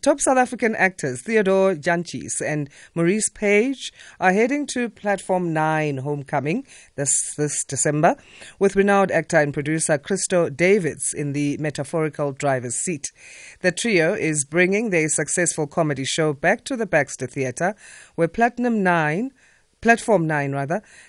Top South African actors Theodore Jantjies and Maurice Page are heading to Platform 9 Homecoming this December with renowned actor and producer Christo Davids in the metaphorical driver's seat. The trio is bringing their successful comedy show back to the Baxter Theatre, where Platform 9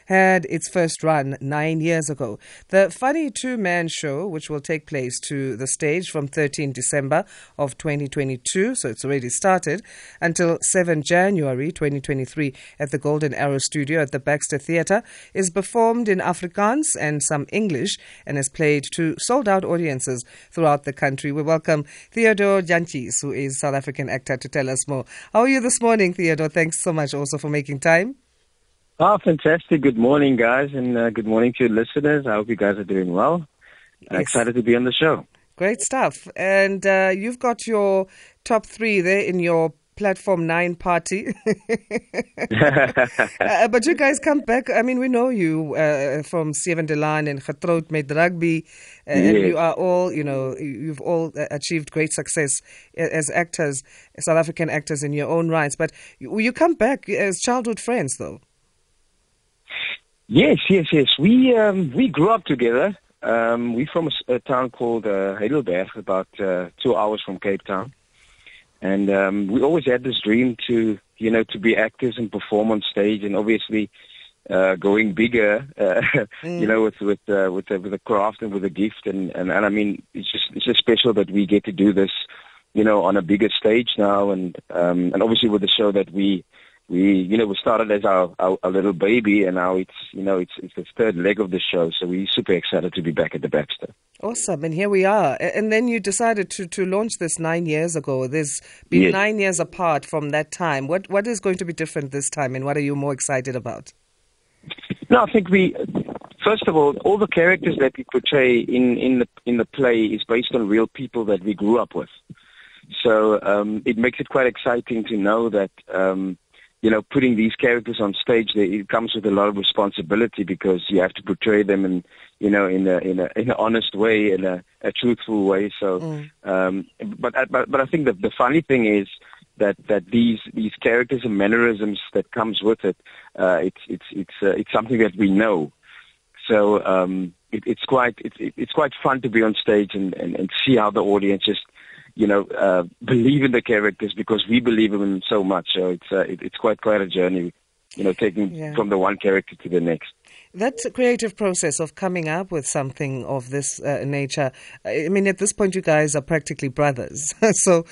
had its first run 9 years ago. The funny two-man show, which will take place to the stage from 13 December of 2022, so it's already started, until 7 January 2023 at the Golden Arrow Studio at the Baxter Theatre, is performed in Afrikaans and some English and is played to sold-out audiences throughout the country. We welcome Theodore Jantjies, who is South African actor, to tell us more. How are you this morning, Theodore? Thanks so much also for making time. Oh, fantastic. Good morning, guys, and good morning to your listeners. I hope you guys are doing well. Yes. Excited to be on the show. Great stuff. And you've got your top three there in your Platform 9 party. But you guys come back. I mean, we know you from 7de Laan and Getrouwd met Rugby. And you are all, you've all achieved great success as actors, South African actors in your own rights. But you come back as childhood friends, though. Yes. We grew up together. We're from a town called Heidelberg, about 2 hours from Cape Town. And we always had this dream to be actors and perform on stage, and obviously going bigger, with a craft and with a gift. And I mean, it's just special that we get to do this, on a bigger stage now. And obviously with the show that we started as our little baby, and now it's the third leg of the show, so we're super excited to be back at the Baxter. Awesome, and here we are. And then you decided to launch this 9 years ago. There's been 9 years apart from that time. What is going to be different this time, and what are you more excited about? No, I think first of all the characters that we portray in the play is based on real people that we grew up with. So it makes it quite exciting to know that... putting these characters on stage, it comes with a lot of responsibility because you have to portray them in an honest way, in a truthful way. So, but I think that the funny thing is that these characters and mannerisms that comes with it, it's something that we know. So it's quite fun to be on stage and see how the audience just. Believe in the characters because we believe in them so much. So it's quite a journey, taking from the one character to the next. That creative process of coming up with something of this nature, I mean, at this point, you guys are practically brothers. So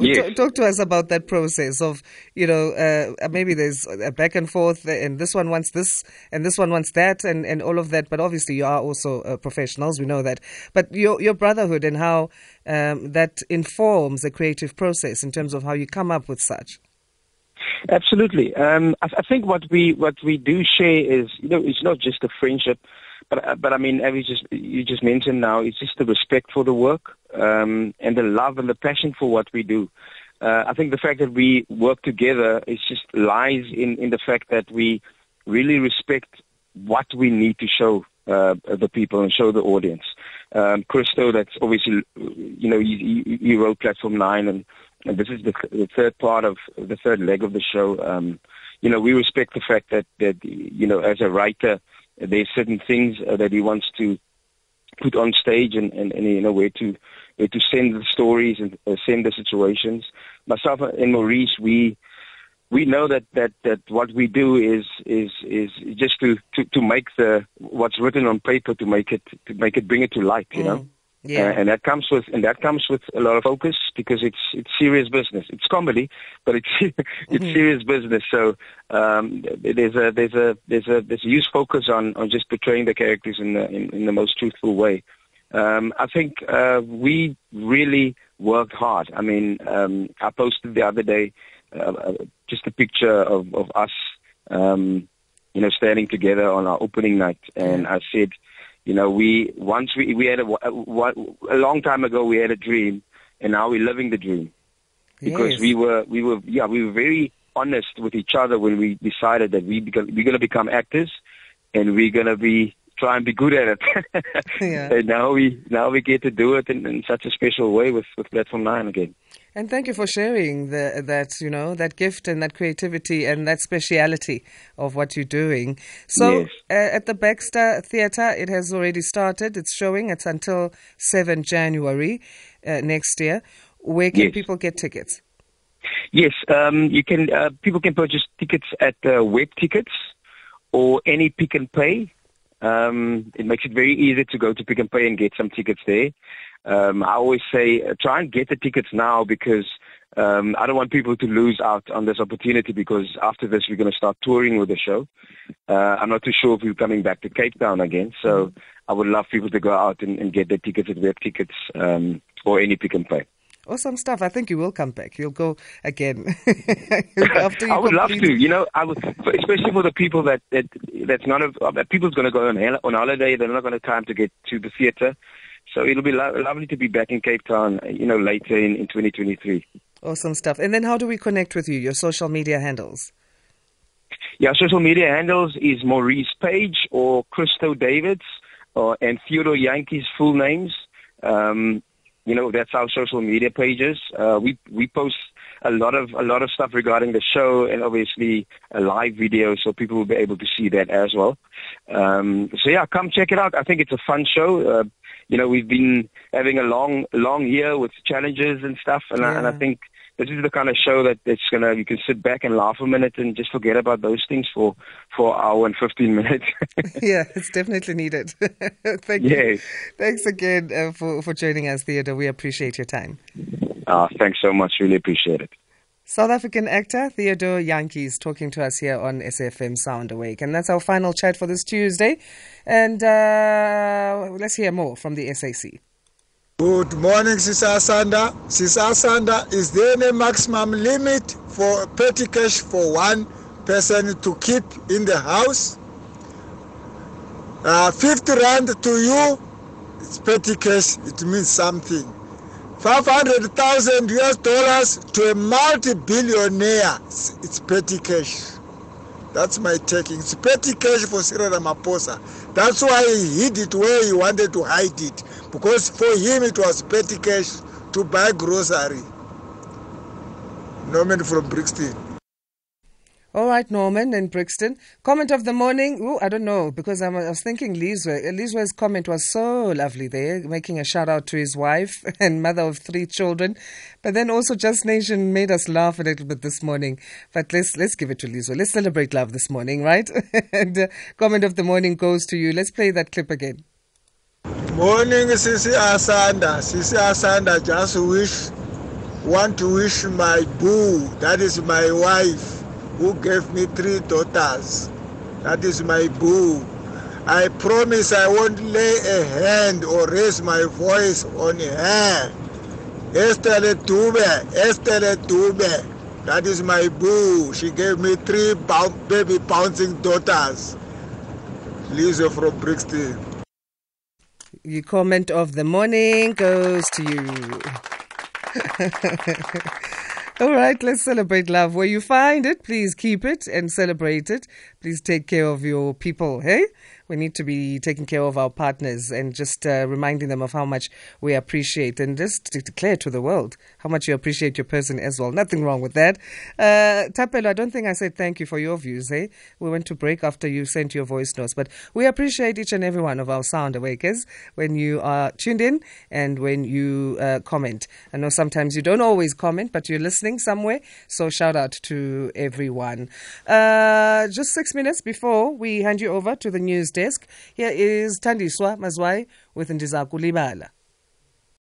yes. Talk to us about that process of, maybe there's a back and forth, and this one wants this, and this one wants that, and all of that. But obviously, you are also professionals. We know that. But your brotherhood and how that informs the creative process in terms of how you come up with such. Absolutely. I think what we do share is, it's not just a friendship, but I mean, as you just mentioned now, it's just the respect for the work and the love and the passion for what we do. I think the fact that we work together is just lies in the fact that we really respect what we need to show the people and show the audience. Christo, that's obviously, he wrote Platform 9 and this is the third part of the third leg of the show. We respect the fact that as a writer, there's certain things that he wants to put on stage and where to send the stories and send the situations. Myself and Maurice, we know that what we do is just to make what's written on paper to bring it to light, you know. Yeah. And that comes with a lot of focus because it's serious business. It's comedy, but it's serious business. So there's a huge focus on just portraying the characters in the most truthful way. I think we really worked hard. I mean, I posted the other day just a picture of us, standing together on our opening night, and I said. We had a long time ago we had a dream, and now we're living the dream because we were very honest with each other when we decided that we're going to become actors, and we're going to try and be good at it. And now we get to do it in such a special way with Platform 9 again. And thank you for sharing that gift and that creativity and that speciality of what you're doing. So at the Baxter Theatre, it has already started. It's showing. It's until 7 January next year. Where can people get tickets? Yes, you can. People can purchase tickets at Web Tickets or any Pick and Pay. It makes it very easy to go to Pick and Pay and get some tickets there. I always say try and get the tickets now because I don't want people to lose out on this opportunity, because after this we're going to start touring with the show. I'm not too sure if we're coming back to Cape Town again, so I would love people to go out and get their tickets at Web Tickets or any Pick and Pay. Awesome stuff. I think you will come back. You'll go again. After I would love to. Especially for the people that people's going to go on holiday. They're not going to have time to get to the theatre. So it'll be lovely to be back in Cape Town, later in 2023. Awesome stuff. And then how do we connect with you? Your social media handles? Yeah, social media handles is Maurice Page or Christo Davids and Theodore Jantjies' full names. That's our social media pages. We post a lot of stuff regarding the show and obviously a live video, so people will be able to see that as well. Come check it out. I think it's a fun show. We've been having a long year with challenges and stuff, and I think this is the kind of show that you can sit back and laugh a minute and just forget about those things for an hour and 15 minutes. Yeah, it's definitely needed. Thank you. Thanks again for joining us, Theodore. We appreciate your time. Thanks so much. Really appreciate it. South African actor Theodore Jantjies talking to us here on SAFM Sound Awake. And that's our final chat for this Tuesday. And let's hear more from the SAC. Good morning, Sister Asanda. Sister Asanda, is there any maximum limit for petty cash for one person to keep in the house? 50 rand to you, it's petty cash, it means something. $500,000 to a multi-billionaire, it's petty cash. That's my taking. It's petty cash for Cyril Ramaphosa. That's why he hid it where he wanted to hide it. Because for him it was petty cash to buy grocery. Norman from Brixton. All right, Norman in Brixton. Comment of the morning. Ooh, I don't know, because I was thinking Lizwe. Lizwe's comment was so lovely there, making a shout out to his wife and mother of 3 children. But then also Just Nation made us laugh a little bit this morning. But let's give it to Lizwe. Let's celebrate love this morning, right? And comment of the morning goes to you. Let's play that clip again. Morning, Sisi Asanda. Sisi Asanda, just want to wish my boo, that is my wife, who gave me 3 daughters. That is my boo. I promise I won't lay a hand or raise my voice on her. Estelle Dube. That is my boo. She gave me 3 baby bouncing daughters. Lisa from Brixton. Your comment of the morning goes to you. All right, let's celebrate love. Where you find it, please keep it and celebrate it. Please take care of your people, hey? We need to be taking care of our partners and just reminding them of how much we appreciate, and just declare to the world how much you appreciate your person as well. Nothing wrong with that. Tapelo, I don't think I said thank you for your views, hey? We went to break after you sent your voice notes, but we appreciate each and every one of our sound awakers when you are tuned in and when you comment. I know sometimes you don't always comment, but you're listening somewhere, so shout out to everyone. Just 6 minutes before we hand you over to the news desk, here is Tandiswa Mazwai with Ndizakulibala.